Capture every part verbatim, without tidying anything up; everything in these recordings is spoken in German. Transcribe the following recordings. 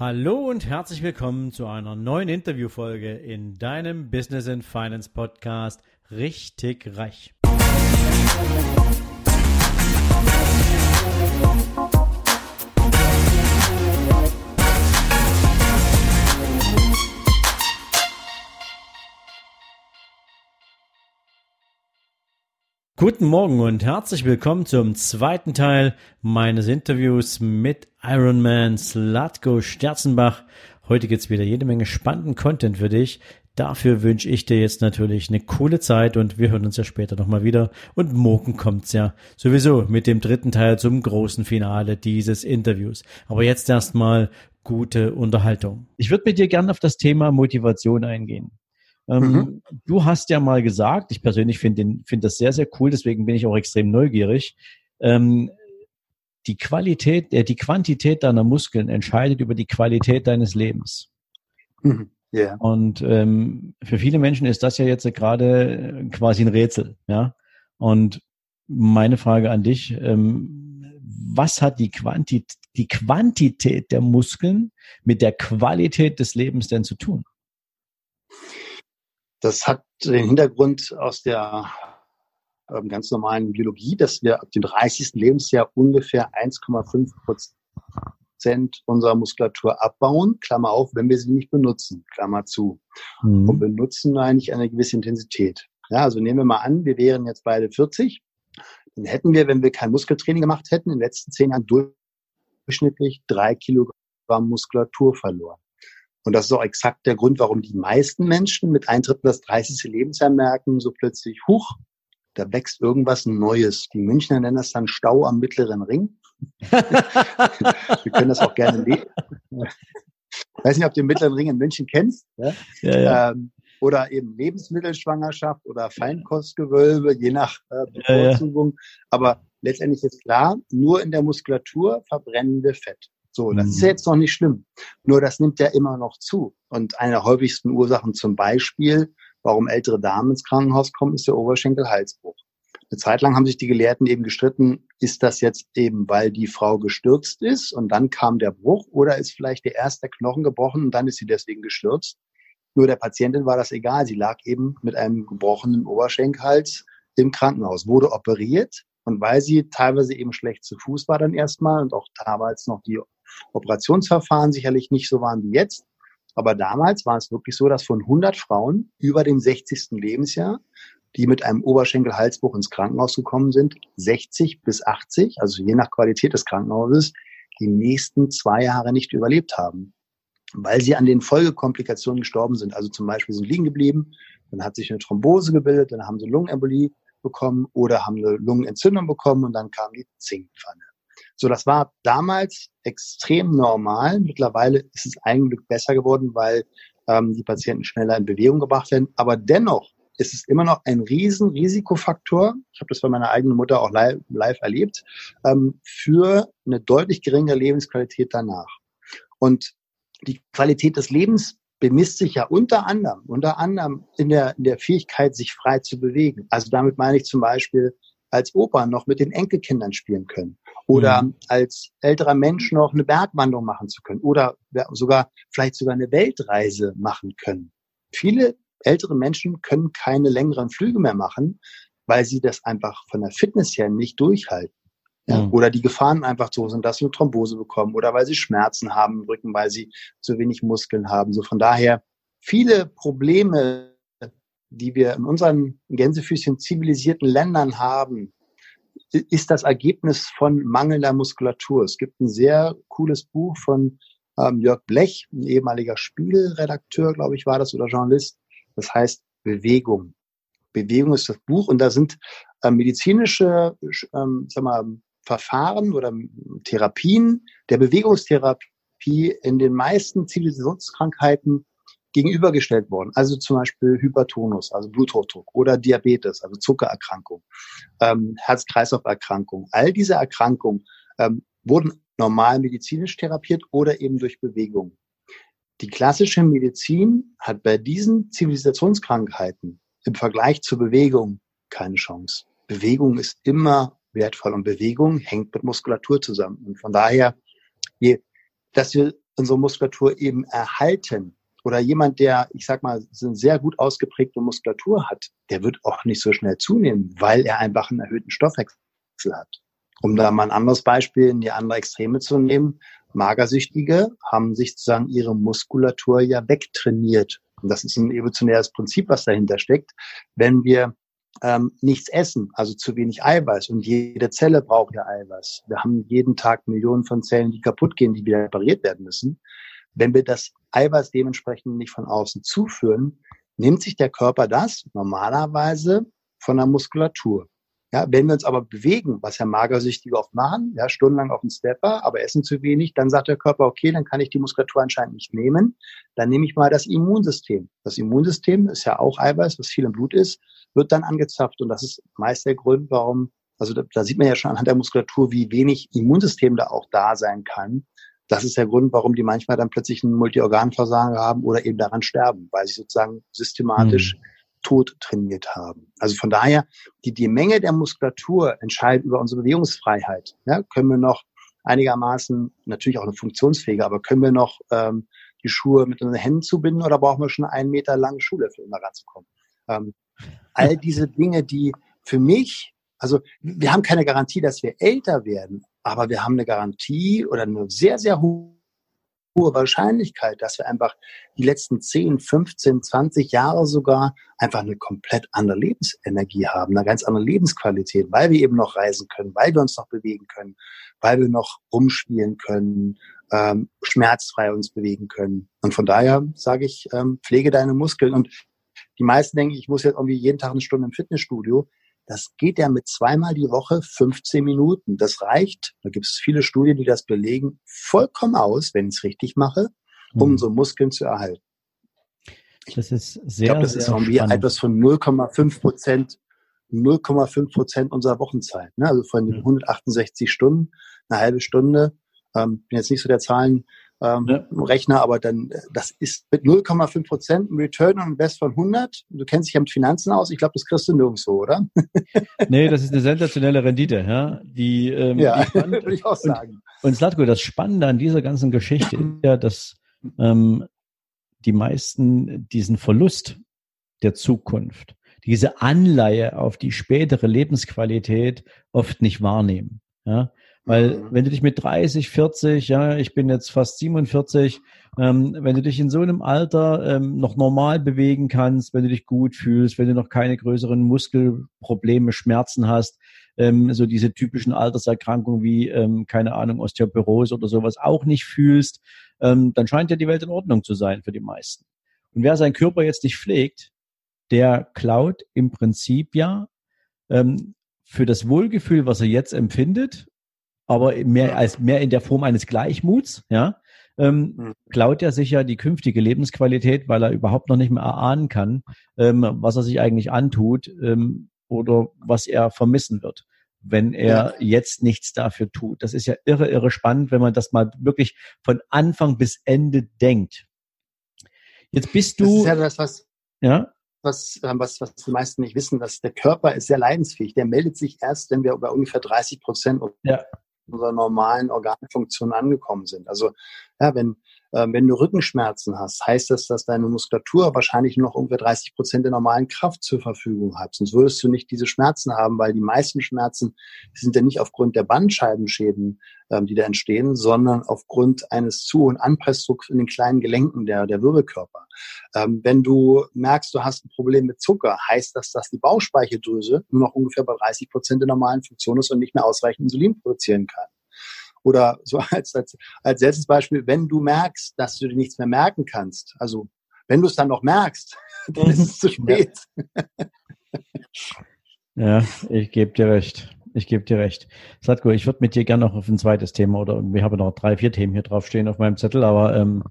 Hallo und herzlich willkommen zu einer neuen Interviewfolge in deinem Business and Finance Podcast Richtig Reich. Guten Morgen und herzlich willkommen zum zweiten Teil meines Interviews mit Ironman Zlatko Sterzenbach. Heute gibt's wieder jede Menge spannenden Content für dich. Dafür wünsche ich dir jetzt natürlich eine coole Zeit und wir hören uns ja später nochmal wieder. Und morgen kommt's ja sowieso mit dem dritten Teil zum großen Finale dieses Interviews. Aber jetzt erstmal gute Unterhaltung. Ich würde mit dir gerne auf das Thema Motivation eingehen. Ähm, mhm. Du hast ja mal gesagt, ich persönlich finde find das sehr, sehr cool, deswegen bin ich auch extrem neugierig, ähm, die Qualität, äh, die Quantität deiner Muskeln entscheidet über die Qualität deines Lebens. Mhm. Yeah. Und ähm, für viele Menschen ist das ja jetzt gerade quasi ein Rätsel. Ja? Und meine Frage an dich, ähm, was hat die Quantität, die Quantität der Muskeln mit der Qualität des Lebens denn zu tun? Das hat den Hintergrund aus der äh, ganz normalen Biologie, dass wir ab dem dreißigsten Lebensjahr ungefähr eins Komma fünf Prozent unserer Muskulatur abbauen, Klammer auf, wenn wir sie nicht benutzen, Klammer zu. Mhm. Und benutzen eigentlich eine gewisse Intensität. Ja, also nehmen wir mal an, wir wären jetzt beide vierzig, dann hätten wir, wenn wir kein Muskeltraining gemacht hätten, in den letzten zehn Jahren durchschnittlich drei Kilogramm Muskulatur verloren. Und das ist auch exakt der Grund, warum die meisten Menschen mit Eintritt in das dreißigste Lebensjahr merken, so plötzlich, huch, da wächst irgendwas Neues. Die Münchner nennen das dann Stau am mittleren Ring. Wir können das auch gerne lesen. Ich weiß nicht, ob du den mittleren Ring in München kennst. Ja? Ja, ja. Ähm, oder eben Lebensmittelschwangerschaft oder Feinkostgewölbe, je nach äh, Bevorzugung. Ja, ja. Aber letztendlich ist klar, nur in der Muskulatur verbrennen wir Fett. So, das ist ja jetzt noch nicht schlimm. Nur das nimmt ja immer noch zu. Und eine der häufigsten Ursachen zum Beispiel, warum ältere Damen ins Krankenhaus kommen, ist der Oberschenkel-Halsbruch. Eine Zeit lang haben sich die Gelehrten eben gestritten, ist das jetzt eben, weil die Frau gestürzt ist und dann kam der Bruch oder ist vielleicht der erste Knochen gebrochen und dann ist sie deswegen gestürzt. Nur der Patientin war das egal. Sie lag eben mit einem gebrochenen Oberschenkelhals im Krankenhaus, wurde operiert und weil sie teilweise eben schlecht zu Fuß war dann erstmal und auch damals noch die Operationsverfahren sicherlich nicht so waren wie jetzt, aber damals war es wirklich so, dass von hundert Frauen über dem sechzigsten Lebensjahr, die mit einem Oberschenkel-Halsbruch ins Krankenhaus gekommen sind, sechzig bis achtzig, also je nach Qualität des Krankenhauses, die nächsten zwei Jahre nicht überlebt haben, weil sie an den Folgekomplikationen gestorben sind. Also zum Beispiel sind liegen geblieben, dann hat sich eine Thrombose gebildet, dann haben sie Lungenembolie bekommen oder haben eine Lungenentzündung bekommen und dann kam die Zinkpfanne. So, das war damals extrem normal. Mittlerweile ist es eigentlich besser geworden, weil ähm, die Patienten schneller in Bewegung gebracht werden. Aber dennoch ist es immer noch ein riesen Risikofaktor. Ich habe das bei meiner eigenen Mutter auch live, live erlebt, ähm, für eine deutlich geringere Lebensqualität danach. Und die Qualität des Lebens bemisst sich ja unter anderem, unter anderem in der, in der Fähigkeit, sich frei zu bewegen. Also damit meine ich zum Beispiel, als Opa noch mit den Enkelkindern spielen können oder mhm. als älterer Mensch noch eine Bergwanderung machen zu können oder sogar vielleicht sogar eine Weltreise machen können. Viele ältere Menschen können keine längeren Flüge mehr machen, weil sie das einfach von der Fitness her nicht durchhalten. Ja, mhm. Oder die Gefahren einfach so sind, dass sie eine Thrombose bekommen oder weil sie Schmerzen haben im Rücken, weil sie zu wenig Muskeln haben. So von daher viele Probleme, die wir in unseren Gänsefüßchen zivilisierten Ländern haben, ist das Ergebnis von mangelnder Muskulatur. Es gibt ein sehr cooles Buch von ähm, Jörg Blech, ein ehemaliger Spiegelredakteur, glaube ich, war das, oder Journalist. Das heißt Bewegung. Bewegung ist das Buch und da sind ähm, medizinische ähm, sag mal, Verfahren oder Therapien der Bewegungstherapie in den meisten Zivilisationskrankheiten gegenübergestellt worden. Also zum Beispiel Hypertonus, also Bluthochdruck oder Diabetes, also Zuckererkrankung, ähm, Herz-Kreislauf-Erkrankung. All diese Erkrankungen ähm, wurden normal medizinisch therapiert oder eben durch Bewegung. Die klassische Medizin hat bei diesen Zivilisationskrankheiten im Vergleich zur Bewegung keine Chance. Bewegung ist immer wertvoll und Bewegung hängt mit Muskulatur zusammen. Und von daher, je, dass wir unsere Muskulatur eben erhalten. Oder jemand, der, ich sag mal, eine sehr gut ausgeprägte Muskulatur hat, der wird auch nicht so schnell zunehmen, weil er einfach einen erhöhten Stoffwechsel hat. Um da mal ein anderes Beispiel in die andere Extreme zu nehmen, Magersüchtige haben sich sozusagen ihre Muskulatur ja wegtrainiert. Und das ist ein evolutionäres Prinzip, was dahinter steckt. Wenn wir ähm, nichts essen, also zu wenig Eiweiß, und jede Zelle braucht ja Eiweiß. Wir haben jeden Tag Millionen von Zellen, die kaputt gehen, die wieder repariert werden müssen. Wenn wir das Eiweiß dementsprechend nicht von außen zuführen, nimmt sich der Körper das normalerweise von der Muskulatur. Ja, wenn wir uns aber bewegen, was ja Magersüchtige oft machen, ja, stundenlang auf dem Stepper, aber essen zu wenig, dann sagt der Körper, okay, dann kann ich die Muskulatur anscheinend nicht nehmen, dann nehme ich mal das Immunsystem. Das Immunsystem ist ja auch Eiweiß, was viel im Blut ist, wird dann angezapft, und das ist meist der Grund, warum, also da, da sieht man ja schon anhand der Muskulatur, wie wenig Immunsystem da auch da sein kann. Das ist der Grund, warum die manchmal dann plötzlich einen Multiorganversagen haben oder eben daran sterben, weil sie sozusagen systematisch mhm. tot trainiert haben. Also von daher, die, die Menge der Muskulatur entscheidet über unsere Bewegungsfreiheit. Ja, können wir noch einigermaßen, natürlich auch eine funktionsfähige, aber können wir noch ähm, die Schuhe mit unseren Händen zubinden, oder brauchen wir schon einen Meter lange Schuhlöffel, um da ranzukommen? Ähm, all diese Dinge, die für mich, also wir haben keine Garantie, dass wir älter werden, aber wir haben eine Garantie oder eine sehr, sehr hohe Wahrscheinlichkeit, dass wir einfach die letzten zehn, fünfzehn, zwanzig Jahre sogar einfach eine komplett andere Lebensenergie haben, eine ganz andere Lebensqualität, weil wir eben noch reisen können, weil wir uns noch bewegen können, weil wir noch rumspielen können, ähm, schmerzfrei uns bewegen können. Und von daher sage ich, ähm, pflege deine Muskeln. Und die meisten denken, ich muss jetzt irgendwie jeden Tag eine Stunde im Fitnessstudio. Das geht ja mit zweimal die Woche fünfzehn Minuten. Das reicht, da gibt es viele Studien, die das belegen, vollkommen aus, wenn ich es richtig mache, um mhm. so Muskeln zu erhalten. Das ist sehr, ich glaube, das sehr ist irgendwie spannend. Etwas von null Komma fünf Prozent, null Komma fünf Prozent unserer Wochenzeit. Ne? Also von den hundertachtundsechzig Stunden, eine halbe Stunde. Ähm, bin jetzt nicht so der Zahlen. Ähm, ja. Rechner, aber dann, das ist mit null Komma fünf Prozent ein Return on Invest von hundert. Du kennst dich ja mit Finanzen aus. Ich glaube, das kriegst du nirgendwo, oder? Nee, das ist eine sensationelle Rendite, ja. Die, ähm, ja, die spannend, würde ich auch sagen. Und, und Zlatko, das Spannende an dieser ganzen Geschichte ist ja, dass ähm, die meisten diesen Verlust der Zukunft, diese Anleihe auf die spätere Lebensqualität oft nicht wahrnehmen, ja. Weil wenn du dich mit dreißig, vierzig, ja, ich bin jetzt fast siebenundvierzig, ähm, wenn du dich in so einem Alter ähm, noch normal bewegen kannst, wenn du dich gut fühlst, wenn du noch keine größeren Muskelprobleme, Schmerzen hast, ähm, so diese typischen Alterserkrankungen wie, ähm, keine Ahnung, Osteoporose oder sowas auch nicht fühlst, ähm, dann scheint ja die Welt in Ordnung zu sein für die meisten. Und wer seinen Körper jetzt nicht pflegt, der klaut im Prinzip ja ähm, für das Wohlgefühl, was er jetzt empfindet, aber mehr als mehr in der Form eines Gleichmuts, ja, ähm, klaut er sich ja die künftige Lebensqualität, weil er überhaupt noch nicht mehr erahnen kann, ähm, was er sich eigentlich antut ähm, oder was er vermissen wird, wenn er ja. jetzt nichts dafür tut. Das ist ja irre, irre spannend, wenn man das mal wirklich von Anfang bis Ende denkt. Jetzt bist du... Das ist ja das, was... Ja? Was, was, was die meisten nicht wissen, dass der Körper ist sehr leidensfähig. Der meldet sich erst, wenn wir bei ungefähr dreißig Prozent ja. unserer normalen Organfunktion angekommen sind. Also ja, wenn, äh, wenn du Rückenschmerzen hast, heißt das, dass deine Muskulatur wahrscheinlich nur noch ungefähr dreißig Prozent der normalen Kraft zur Verfügung hat. Sonst würdest du nicht diese Schmerzen haben, weil die meisten Schmerzen sind ja nicht aufgrund der Bandscheibenschäden, ähm, die da entstehen, sondern aufgrund eines Zu- und Anpressdrucks in den kleinen Gelenken der, der Wirbelkörper. Ähm, wenn du merkst, du hast ein Problem mit Zucker, heißt das, dass die Bauchspeicheldrüse nur noch ungefähr bei dreißig Prozent der normalen Funktion ist und nicht mehr ausreichend Insulin produzieren kann. Oder so als, als, als letztes Beispiel, wenn du merkst, dass du dir nichts mehr merken kannst, also wenn du es dann noch merkst, dann ist es zu spät. Ja, ich gebe dir recht. Ich gebe dir recht. Zlatko, ich würde mit dir gerne noch auf ein zweites Thema oder wir haben noch drei, vier Themen hier draufstehen auf meinem Zettel, aber ähm,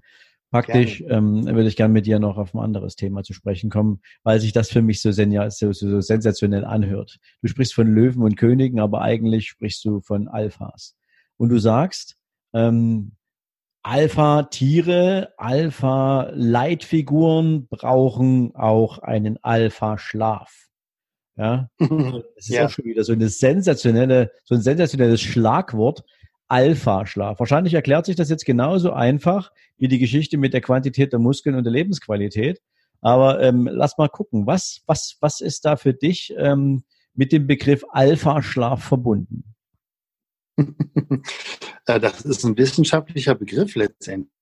praktisch ähm, würde ich gerne mit dir noch auf ein anderes Thema zu sprechen kommen, weil sich das für mich so, sen- so, so sensationell anhört. Du sprichst von Löwen und Königen, aber eigentlich sprichst du von Alphas. Und du sagst, ähm, Alpha-Tiere, Alpha-Leitfiguren brauchen auch einen Alpha-Schlaf. Ja, das ist ja. auch schon wieder so eine sensationelle, so ein sensationelles Schlagwort. Alpha-Schlaf. Wahrscheinlich erklärt sich das jetzt genauso einfach wie die Geschichte mit der Quantität der Muskeln und der Lebensqualität. Aber ähm, lass mal gucken, was was was ist da für dich ähm, mit dem Begriff Alpha-Schlaf verbunden? Das ist ein wissenschaftlicher Begriff letztendlich.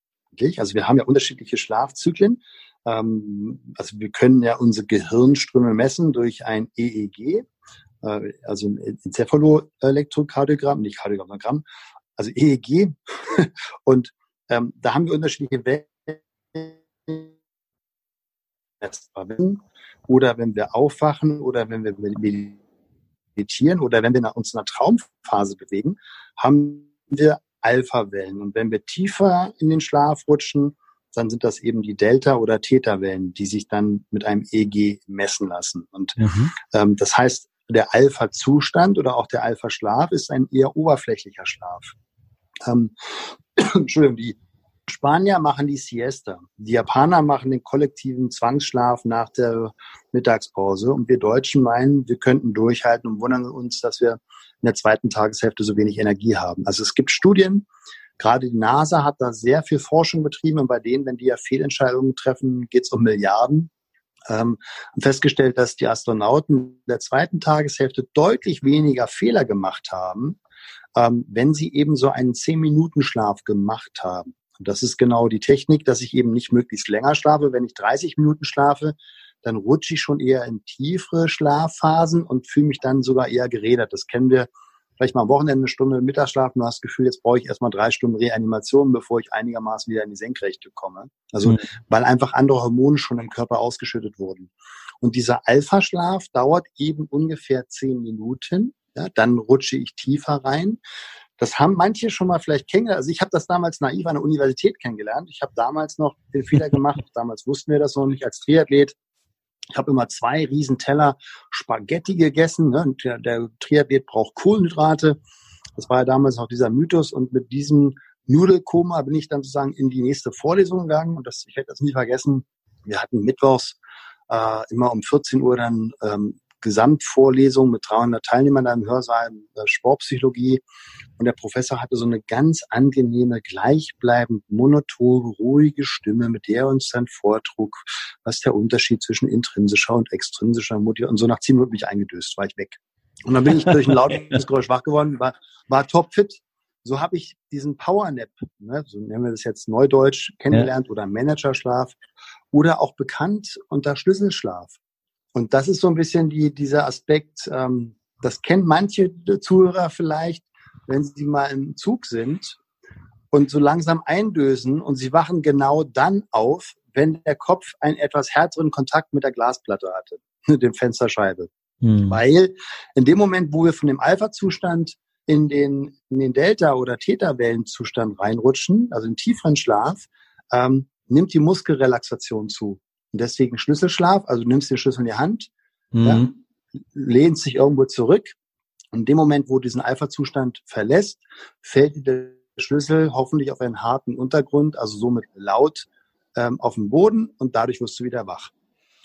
Also wir haben ja unterschiedliche Schlafzyklen. Also wir können ja unsere Gehirnströme messen durch ein E E G, also ein Enzephalogramm, nicht Kardiogramm, also E E G. Und ähm, da haben wir unterschiedliche Wellen. Oder wenn wir aufwachen oder wenn wir meditieren oder wenn wir uns in einer Traumphase bewegen, haben wir Alpha-Wellen. Und wenn wir tiefer in den Schlaf rutschen, dann sind das eben die Delta- oder Theta-Wellen, die sich dann mit einem E E G messen lassen. Und mhm. ähm, das heißt, der Alpha-Zustand oder auch der Alpha-Schlaf ist ein eher oberflächlicher Schlaf. Ähm, Entschuldigung, die Spanier machen die Siesta. Die Japaner machen den kollektiven Zwangsschlaf nach der Mittagspause. Und wir Deutschen meinen, wir könnten durchhalten und wundern uns, dass wir in der zweiten Tageshälfte so wenig Energie haben. Also es gibt Studien, gerade die NASA hat da sehr viel Forschung betrieben. Und bei denen, wenn die ja Fehlentscheidungen treffen, geht es um Milliarden. Ähm, festgestellt, dass die Astronauten in der zweiten Tageshälfte deutlich weniger Fehler gemacht haben, ähm, wenn sie eben so einen zehn-Minuten-Schlaf gemacht haben. Und das ist genau die Technik, dass ich eben nicht möglichst länger schlafe. Wenn ich dreißig Minuten schlafe, dann rutsche ich schon eher in tiefere Schlafphasen und fühle mich dann sogar eher gerädert. Das kennen wir vielleicht mal am Wochenende, eine Stunde Mittagsschlaf, und du hast das Gefühl, jetzt brauche ich erstmal drei Stunden Reanimation, bevor ich einigermaßen wieder in die Senkrechte komme. Also, mhm. weil einfach andere Hormone schon im Körper ausgeschüttet wurden. Und dieser Alpha-Schlaf dauert eben ungefähr zehn Minuten. Ja, dann rutsche ich tiefer rein. Das haben manche schon mal vielleicht kennengelernt. Also ich habe das damals naiv an der Universität kennengelernt. Ich habe damals noch den Fehler gemacht. Damals wussten wir das noch nicht als Triathlet. Ich habe immer zwei Riesenteller Spaghetti gegessen. Ne? Der, der Triathlet braucht Kohlenhydrate. Das war ja damals noch dieser Mythos. Und mit diesem Nudelkoma bin ich dann sozusagen in die nächste Vorlesung gegangen. Und das, ich werde das nie vergessen. Wir hatten mittwochs äh, immer um vierzehn Uhr dann ähm, Gesamtvorlesung mit dreihundert Teilnehmern da im Hörsaal äh, Sportpsychologie. Und der Professor hatte so eine ganz angenehme, gleichbleibend monotone, ruhige Stimme, mit der er uns dann vortrug, was der Unterschied zwischen intrinsischer und extrinsischer Motivation. Und so nach zehn Minuten bin ich eingedöst, war ich weg. Und dann bin ich durch ein lautes Geräusch wach geworden, war, war topfit. So habe ich diesen Powernap, ne, so nennen wir das jetzt neudeutsch, kennengelernt, ja. Oder Managerschlaf oder auch bekannt unter Schlüsselschlaf. Und das ist so ein bisschen die, dieser Aspekt, ähm, das kennen manche Zuhörer vielleicht, wenn sie mal im Zug sind und so langsam eindösen und sie wachen genau dann auf, wenn der Kopf einen etwas härteren Kontakt mit der Glasplatte hatte, mit dem Fensterscheibe. Hm. Weil in dem Moment, wo wir von dem Alpha-Zustand in den, in den Delta- oder Theta-Wellenzustand reinrutschen, also in tieferen Schlaf, ähm, nimmt die Muskelrelaxation zu. Und deswegen Schlüsselschlaf, also du nimmst den Schlüssel in die Hand, mhm. ja, lehnst dich irgendwo zurück. In dem Moment, wo du diesen Alpha-Zustand verlässt, fällt der Schlüssel hoffentlich auf einen harten Untergrund, also somit laut ähm, auf den Boden, und dadurch wirst du wieder wach.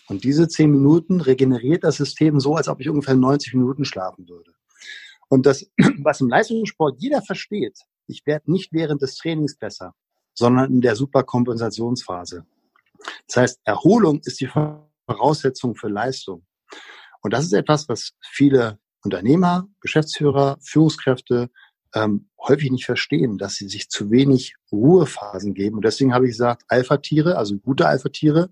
Und diese zehn Minuten regeneriert das System so, als ob ich ungefähr neunzig Minuten schlafen würde. Und das, was im Leistungssport jeder versteht, ich werde nicht während des Trainings besser, sondern in der Superkompensationsphase. Das heißt, Erholung ist die Voraussetzung für Leistung. Und das ist etwas, was viele Unternehmer, Geschäftsführer, Führungskräfte ähm, häufig nicht verstehen, dass sie sich zu wenig Ruhephasen geben. Und deswegen habe ich gesagt, Alpha-Tiere, also gute Alpha-Tiere,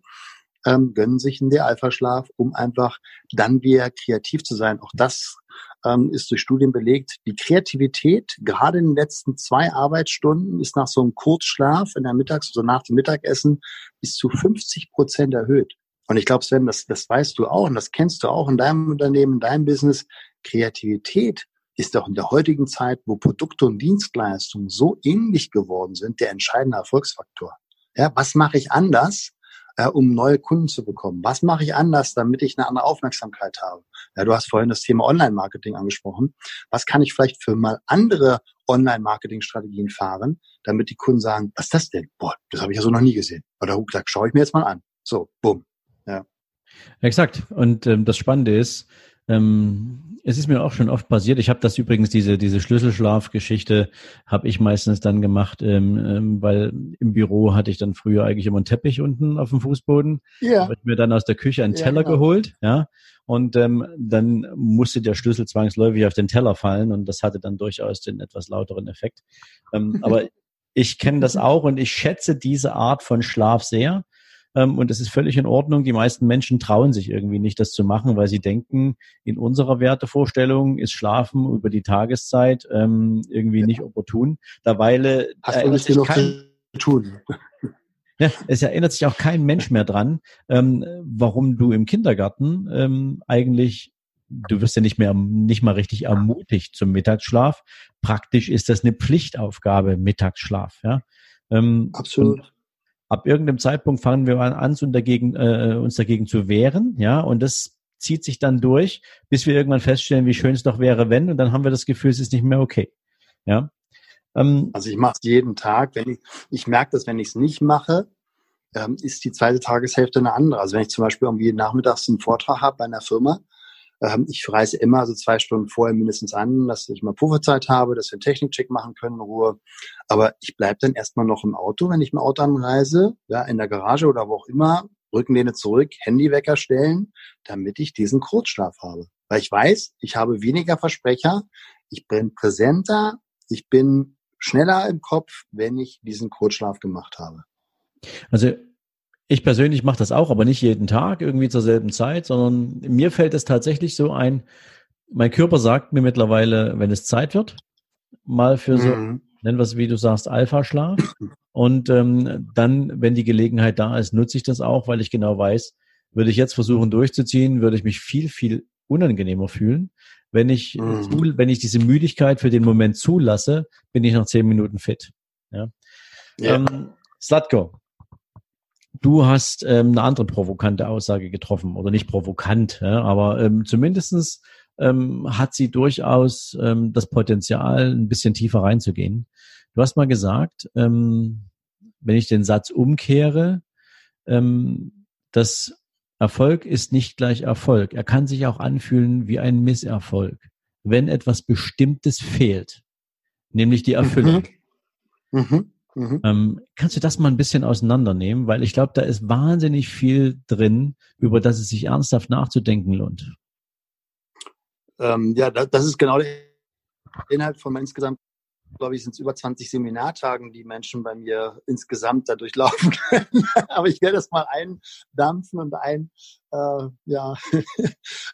ähm, gönnen sich in den Alpha-Schlaf, um einfach dann wieder kreativ zu sein. Auch das ähm, ist durch Studien belegt. Die Kreativität, gerade in den letzten zwei Arbeitsstunden, ist nach so einem Kurzschlaf in der Mittags- oder also nach dem Mittagessen bis zu fünfzig Prozent erhöht. Und ich glaube, Sven, das, das weißt du auch und das kennst du auch in deinem Unternehmen, in deinem Business. Kreativität ist auch in der heutigen Zeit, wo Produkte und Dienstleistungen so ähnlich geworden sind, der entscheidende Erfolgsfaktor. Ja, was mache ich anders, äh, um neue Kunden zu bekommen? Was mache ich anders, damit ich eine andere Aufmerksamkeit habe? Ja, du hast vorhin das Thema Online-Marketing angesprochen. Was kann ich vielleicht für mal andere Online-Marketing-Strategien fahren, damit die Kunden sagen, was ist das denn? Boah, das habe ich ja so noch nie gesehen. Oder da schaue ich mir jetzt mal an. So, bumm. Ja. Exakt. Und ähm, das Spannende ist, Ähm, es ist mir auch schon oft passiert. Ich habe das übrigens, diese diese Schlüsselschlafgeschichte habe ich meistens dann gemacht, ähm, ähm, weil im Büro hatte ich dann früher eigentlich immer einen Teppich unten auf dem Fußboden. Ja. Habe ich mir dann aus der Küche einen ja, Teller genau. geholt, ja. Und ähm, dann musste der Schlüssel zwangsläufig auf den Teller fallen und das hatte dann durchaus den etwas lauteren Effekt. Ähm, aber ich kenne das auch und ich schätze diese Art von Schlaf sehr. Und es ist völlig in Ordnung. Die meisten Menschen trauen sich irgendwie nicht, das zu machen, weil sie denken, in unserer Wertevorstellung ist Schlafen über die Tageszeit ähm, irgendwie ja. nicht opportun. Derweil erinnert sich kein, tun. Ja, es erinnert sich auch kein Mensch mehr dran, ähm, warum du im Kindergarten ähm, eigentlich, du wirst ja nicht mehr nicht mal richtig ermutigt zum Mittagsschlaf. Praktisch ist das eine Pflichtaufgabe, Mittagsschlaf. Ja? Ähm, Absolut. Ab irgendeinem Zeitpunkt fangen wir an, an und dagegen, äh, uns dagegen zu wehren, ja, und das zieht sich dann durch, bis wir irgendwann feststellen, wie schön es doch wäre, wenn, und dann haben wir das Gefühl, es ist nicht mehr okay, ja. Ähm, also ich mache es jeden Tag, wenn ich, ich merke das, wenn ich es nicht mache, ähm, ist die zweite Tageshälfte eine andere. Also wenn ich zum Beispiel irgendwie nachmittags einen Vortrag habe bei einer Firma, ähm, ich reise immer so zwei Stunden vorher mindestens an, dass ich mal Pufferzeit habe, dass wir einen Technikcheck machen können in Ruhe. Aber ich bleibe dann erstmal noch im Auto, wenn ich im Auto anreise, ja, in der Garage oder wo auch immer, Rückenlehne zurück, Handywecker stellen, damit ich diesen Kurzschlaf habe. Weil ich weiß, ich habe weniger Versprecher, ich bin präsenter, ich bin schneller im Kopf, wenn ich diesen Kurzschlaf gemacht habe. Also ich persönlich mache das auch, aber nicht jeden Tag irgendwie zur selben Zeit, sondern mir fällt es tatsächlich so ein, mein Körper sagt mir mittlerweile, wenn es Zeit wird, mal für so, mhm. nennen wir es, wie du sagst, Alpha-Schlaf. Und ähm, dann, wenn die Gelegenheit da ist, nutze ich das auch, weil ich genau weiß, würde ich jetzt versuchen durchzuziehen, würde ich mich viel, viel unangenehmer fühlen. Wenn ich, mhm. zu, wenn ich diese Müdigkeit für den Moment zulasse, bin ich nach zehn Minuten fit. Ja. Ja. Ähm, Zlatko, du hast ähm, eine andere provokante Aussage getroffen, oder nicht provokant, ja, aber ähm, zumindestens ähm, hat sie durchaus ähm, das Potenzial, ein bisschen tiefer reinzugehen. Du hast mal gesagt, ähm, wenn ich den Satz umkehre, ähm, dass Erfolg ist nicht gleich Erfolg. Er kann sich auch anfühlen wie ein Misserfolg, wenn etwas Bestimmtes fehlt, nämlich die Erfüllung. Mhm. Mhm. Mhm. Ähm, kannst du das mal ein bisschen auseinandernehmen? Weil ich glaube, da ist wahnsinnig viel drin, über das es sich ernsthaft nachzudenken lohnt. Ähm, ja, das, das ist genau der Inhalt von meinem insgesamt, glaube ich, sind es über zwanzig Seminartagen, die Menschen bei mir insgesamt da durchlaufen können. Aber ich werde das mal eindampfen und ein, äh, ja,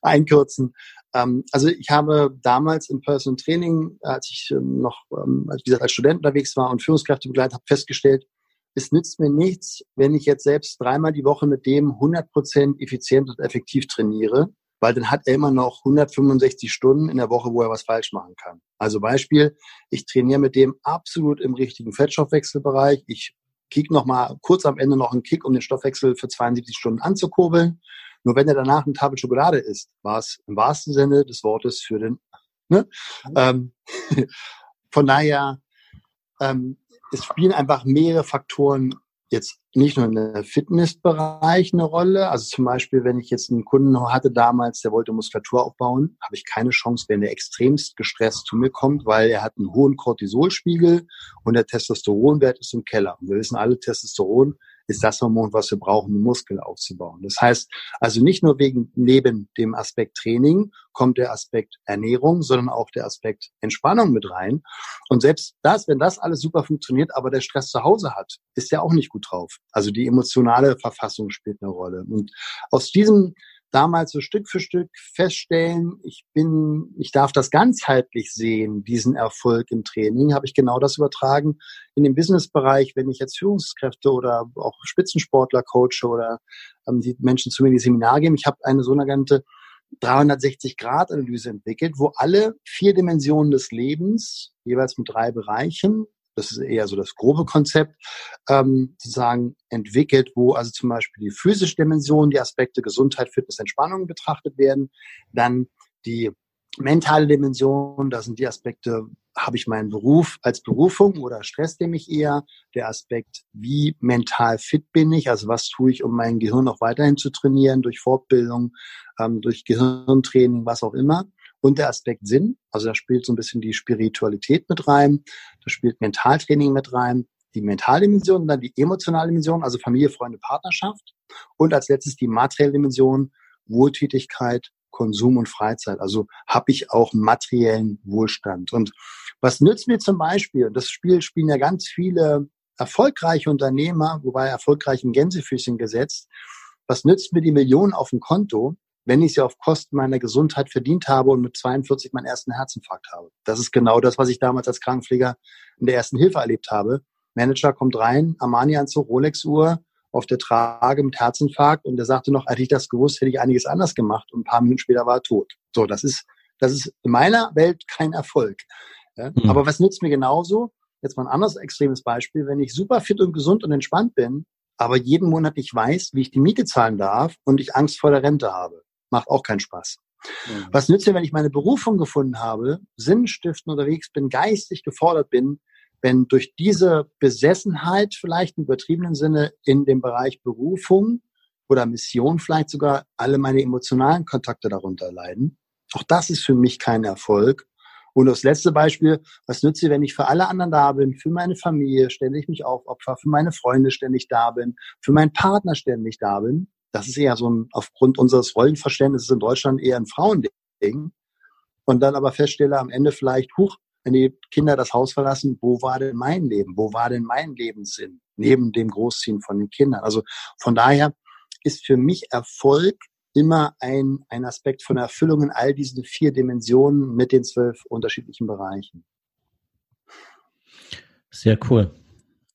einkürzen. Ähm, also ich habe damals im Personal Training, als ich ähm, noch, ähm, wie gesagt, als Student unterwegs war und Führungskräfte begleitet habe, festgestellt, es nützt mir nichts, wenn ich jetzt selbst dreimal die Woche mit dem hundert Prozent effizient und effektiv trainiere, weil dann hat er immer noch hundertfünfundsechzig Stunden in der Woche, wo er was falsch machen kann. Also Beispiel, ich trainiere mit dem absolut im richtigen Fettstoffwechselbereich. Ich kick nochmal kurz am Ende noch einen Kick, um den Stoffwechsel für zweiundsiebzig Stunden anzukurbeln. Nur wenn er danach eine Tafel Schokolade isst, war es im wahrsten Sinne des Wortes für den... Ne? Ähm, von daher, ähm, es spielen einfach mehrere Faktoren jetzt nicht nur in der Fitnessbereich eine Rolle. Also zum Beispiel, wenn ich jetzt einen Kunden hatte damals, der wollte Muskulatur aufbauen, habe ich keine Chance, wenn der extremst gestresst zu mir kommt, weil er hat einen hohen Cortisolspiegel und der Testosteronwert ist im Keller. Und wir wissen alle, Testosteron ist das Hormon, was wir brauchen, um Muskeln aufzubauen. Das heißt, also nicht nur wegen neben dem Aspekt Training kommt der Aspekt Ernährung, sondern auch der Aspekt Entspannung mit rein. Und selbst das, wenn das alles super funktioniert, aber der Stress zu Hause hat, ist der auch nicht gut drauf. Also die emotionale Verfassung spielt eine Rolle. Und aus diesem damals so Stück für Stück feststellen, ich bin, ich darf das ganzheitlich sehen, diesen Erfolg im Training, habe ich genau das übertragen in den Businessbereich, wenn ich jetzt Führungskräfte oder auch Spitzensportler coache oder ähm, die Menschen zu mir in die Seminare geben. Ich habe eine sogenannte dreihundertsechzig Grad Analyse entwickelt, wo alle vier Dimensionen des Lebens, jeweils mit drei Bereichen, das ist eher so das grobe Konzept, ähm, sozusagen entwickelt, wo also zum Beispiel die physische Dimension, die Aspekte Gesundheit, Fitness, Entspannung betrachtet werden, dann die mentale Dimension, da sind die Aspekte habe ich meinen Beruf als Berufung oder stresst der mich eher? Der Aspekt, wie mental fit bin ich? Also was tue ich, um mein Gehirn noch weiterhin zu trainieren, durch Fortbildung, ähm, durch Gehirntraining, was auch immer. Und der Aspekt Sinn, also da spielt so ein bisschen die Spiritualität mit rein, da spielt Mentaltraining mit rein, die mentale Dimension, dann die emotionale Dimension, also Familie, Freunde, Partnerschaft. Und als letztes die materielle Dimension, Wohltätigkeit, Konsum und Freizeit. Also habe ich auch materiellen Wohlstand. Und was nützt mir zum Beispiel, das Spiel spielen ja ganz viele erfolgreiche Unternehmer, wobei erfolgreich in Gänsefüßchen gesetzt, was nützt mir die Millionen auf dem Konto, wenn ich sie auf Kosten meiner Gesundheit verdient habe und mit zweiundvierzig meinen ersten Herzinfarkt habe? Das ist genau das, was ich damals als Krankenpfleger in der ersten Hilfe erlebt habe. Manager kommt rein, Armani-Anzug, Rolex-Uhr, auf der Trage mit Herzinfarkt, und der sagte noch, hätte ich das gewusst, hätte ich einiges anders gemacht, und ein paar Minuten später war er tot. So, das ist, das ist in meiner Welt kein Erfolg. Ja? Mhm. Aber was nützt mir genauso? Jetzt mal ein anderes extremes Beispiel, wenn ich super fit und gesund und entspannt bin, aber jeden Monat nicht weiß, wie ich die Miete zahlen darf und ich Angst vor der Rente habe. Macht auch keinen Spaß. Mhm. Was nützt mir, wenn ich meine Berufung gefunden habe, sinnstiftend unterwegs bin, geistig gefordert bin, wenn durch diese Besessenheit vielleicht im übertriebenen Sinne in dem Bereich Berufung oder Mission vielleicht sogar alle meine emotionalen Kontakte darunter leiden? Auch das ist für mich kein Erfolg. Und das letzte Beispiel, was nützt dir, wenn ich für alle anderen da bin, für meine Familie ständig mich aufopfer, für meine Freunde ständig da bin, für meinen Partner ständig da bin? Das ist eher so ein, aufgrund unseres Rollenverständnisses in Deutschland, eher ein Frauending. Und dann aber feststelle am Ende vielleicht, huch, wenn die Kinder das Haus verlassen, wo war denn mein Leben? Wo war denn mein Lebenssinn? Neben dem Großziehen von den Kindern. Also von daher ist für mich Erfolg immer ein, ein Aspekt von Erfüllung in all diesen vier Dimensionen mit den zwölf unterschiedlichen Bereichen. Sehr cool.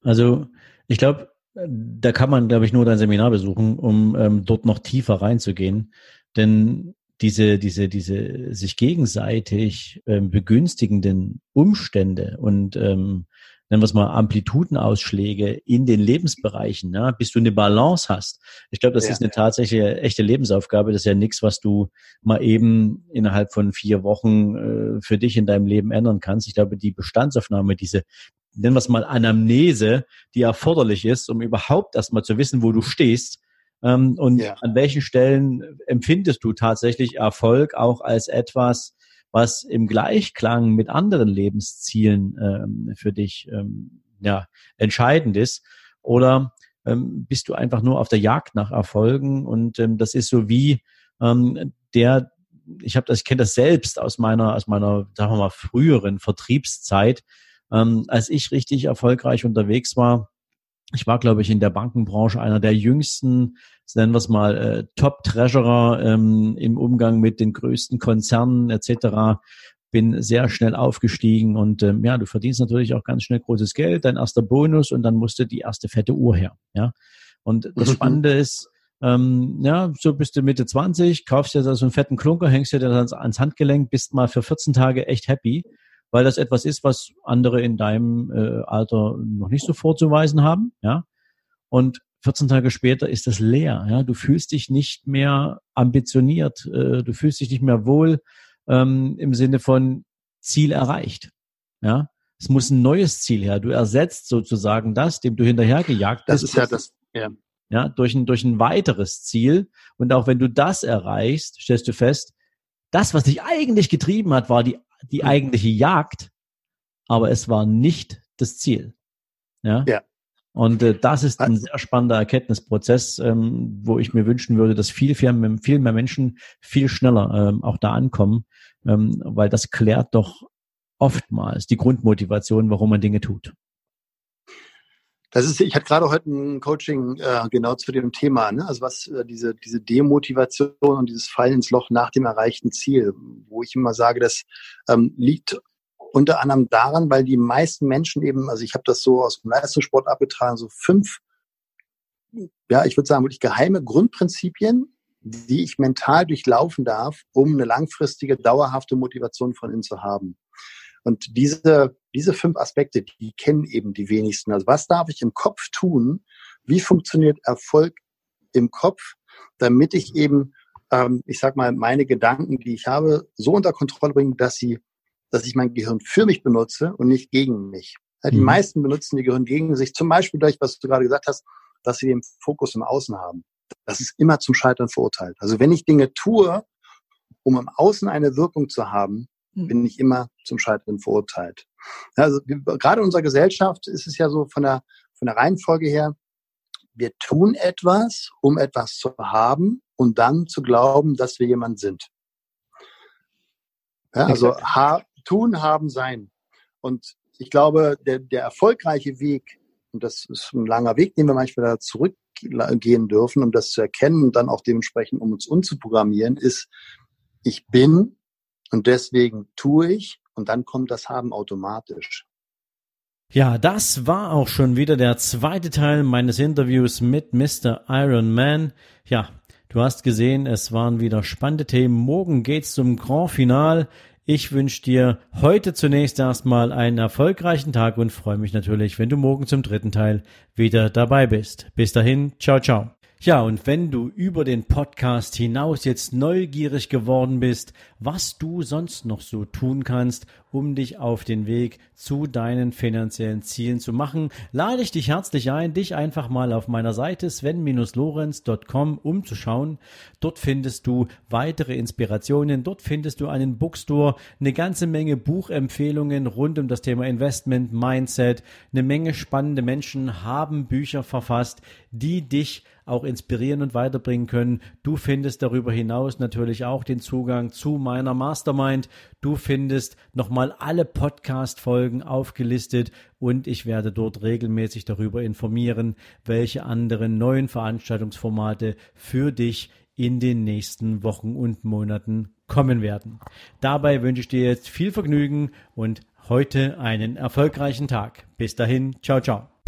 Also ich glaube, da kann man, glaube ich, nur dein Seminar besuchen, um ähm, dort noch tiefer reinzugehen. Denn diese, diese, diese sich gegenseitig ähm, begünstigenden Umstände und ähm, nennen wir es mal Amplitudenausschläge in den Lebensbereichen, ne, bis du eine Balance hast. Ich glaube, das ja, ist eine ja. tatsächliche echte Lebensaufgabe. Das ist ja nichts, was du mal eben innerhalb von vier Wochen äh, für dich in deinem Leben ändern kannst. Ich glaube, die Bestandsaufnahme, diese, nennen wir es mal Anamnese, die erforderlich ist, um überhaupt erstmal zu wissen, wo du stehst, Ähm, und ja. an welchen Stellen empfindest du tatsächlich Erfolg auch als etwas, was im Gleichklang mit anderen Lebenszielen ähm, für dich ähm, ja, entscheidend ist? Oder ähm, bist du einfach nur auf der Jagd nach Erfolgen? Und ähm, das ist so wie ähm, der, ich habe das, ich kenne das selbst aus meiner, aus meiner, sagen wir mal, früheren Vertriebszeit, ähm, als ich richtig erfolgreich unterwegs war. Ich war, glaube ich, in der Bankenbranche einer der jüngsten, nennen wir es mal, äh, Top-Treasurer ähm, im Umgang mit den größten Konzernen et cetera. Bin sehr schnell aufgestiegen und ähm, ja, du verdienst natürlich auch ganz schnell großes Geld, dein erster Bonus, und dann musste die erste fette Uhr her. Ja, und das Spannende ist, ähm, ja, so bist du Mitte zwanzig, kaufst dir so einen fetten Klunker, hängst dir dann ans, ans Handgelenk, bist mal für vierzehn Tage echt happy, weil das etwas ist, was andere in deinem äh, Alter noch nicht so vorzuweisen haben, ja. Und vierzehn Tage später ist das leer, ja. Du fühlst dich nicht mehr ambitioniert, äh, du fühlst dich nicht mehr wohl ähm, im Sinne von Ziel erreicht, ja. Es muss ein neues Ziel her. Du ersetzt sozusagen das, dem du hinterhergejagt bist. Das ist ja das, ja. Ja, durch ein, durch ein weiteres Ziel. Und auch wenn du das erreichst, stellst du fest, das, was dich eigentlich getrieben hat, war die die eigentliche Jagd, aber es war nicht das Ziel. Ja. ja. Und äh, das ist ein sehr spannender Erkenntnisprozess, ähm, wo ich mir wünschen würde, dass viel, viel, viel mehr Menschen viel schneller ähm, auch da ankommen, ähm, weil das klärt doch oftmals die Grundmotivation, warum man Dinge tut. Das ist, ich hatte gerade heute ein Coaching äh, genau zu dem Thema, ne? Also was äh, diese diese Demotivation und dieses Fallen ins Loch nach dem erreichten Ziel, wo ich immer sage, das ähm, liegt unter anderem daran, weil die meisten Menschen eben, also ich habe das so aus dem Leistungssport abgetragen, so fünf, ja, ich würde sagen wirklich geheime Grundprinzipien, die ich mental durchlaufen darf, um eine langfristige, dauerhafte Motivation von innen zu haben. Und diese, diese fünf Aspekte, die kennen eben die wenigsten. Also was darf ich im Kopf tun? Wie funktioniert Erfolg im Kopf, damit ich eben, ähm, ich sag mal, meine Gedanken, die ich habe, so unter Kontrolle bringe, dass sie dass ich mein Gehirn für mich benutze und nicht gegen mich. Die mhm. meisten benutzen ihr Gehirn gegen sich, zum Beispiel durch, was du gerade gesagt hast, dass sie den Fokus im Außen haben. Das ist immer zum Scheitern verurteilt. Also wenn ich Dinge tue, um im Außen eine Wirkung zu haben, mhm. bin ich immer zum Scheitern verurteilt. Also gerade in unserer Gesellschaft ist es ja so von der, von der Reihenfolge her, wir tun etwas, um etwas zu haben und dann zu glauben, dass wir jemand sind. Ja, also ha- tun, haben, sein. Und ich glaube, der, der erfolgreiche Weg, und das ist ein langer Weg, den wir manchmal da zurückgehen dürfen, um das zu erkennen und dann auch dementsprechend, um uns umzuprogrammieren, ist, ich bin und deswegen tue ich und dann kommt das Haben automatisch. Ja, das war auch schon wieder der zweite Teil meines Interviews mit Mister Ironman. Ja, du hast gesehen, es waren wieder spannende Themen. Morgen geht's zum Grand Finale. Ich wünsche dir heute zunächst erstmal einen erfolgreichen Tag und freue mich natürlich, wenn du morgen zum dritten Teil wieder dabei bist. Bis dahin, ciao, ciao. Ja, und wenn du über den Podcast hinaus jetzt neugierig geworden bist, was du sonst noch so tun kannst, um dich auf den Weg zu deinen finanziellen Zielen zu machen, lade ich dich herzlich ein, dich einfach mal auf meiner Seite sven dash lorenz punkt com umzuschauen. Dort findest du weitere Inspirationen, dort findest du einen Bookstore, eine ganze Menge Buchempfehlungen rund um das Thema Investment, Mindset. Eine Menge spannende Menschen haben Bücher verfasst, die dich auch inspirieren und weiterbringen können. Du findest darüber hinaus natürlich auch den Zugang zu meiner Mastermind. Du findest nochmal alle Podcast-Folgen aufgelistet und ich werde dort regelmäßig darüber informieren, welche anderen neuen Veranstaltungsformate für dich in den nächsten Wochen und Monaten kommen werden. Dabei wünsche ich dir jetzt viel Vergnügen und heute einen erfolgreichen Tag. Bis dahin, ciao, ciao.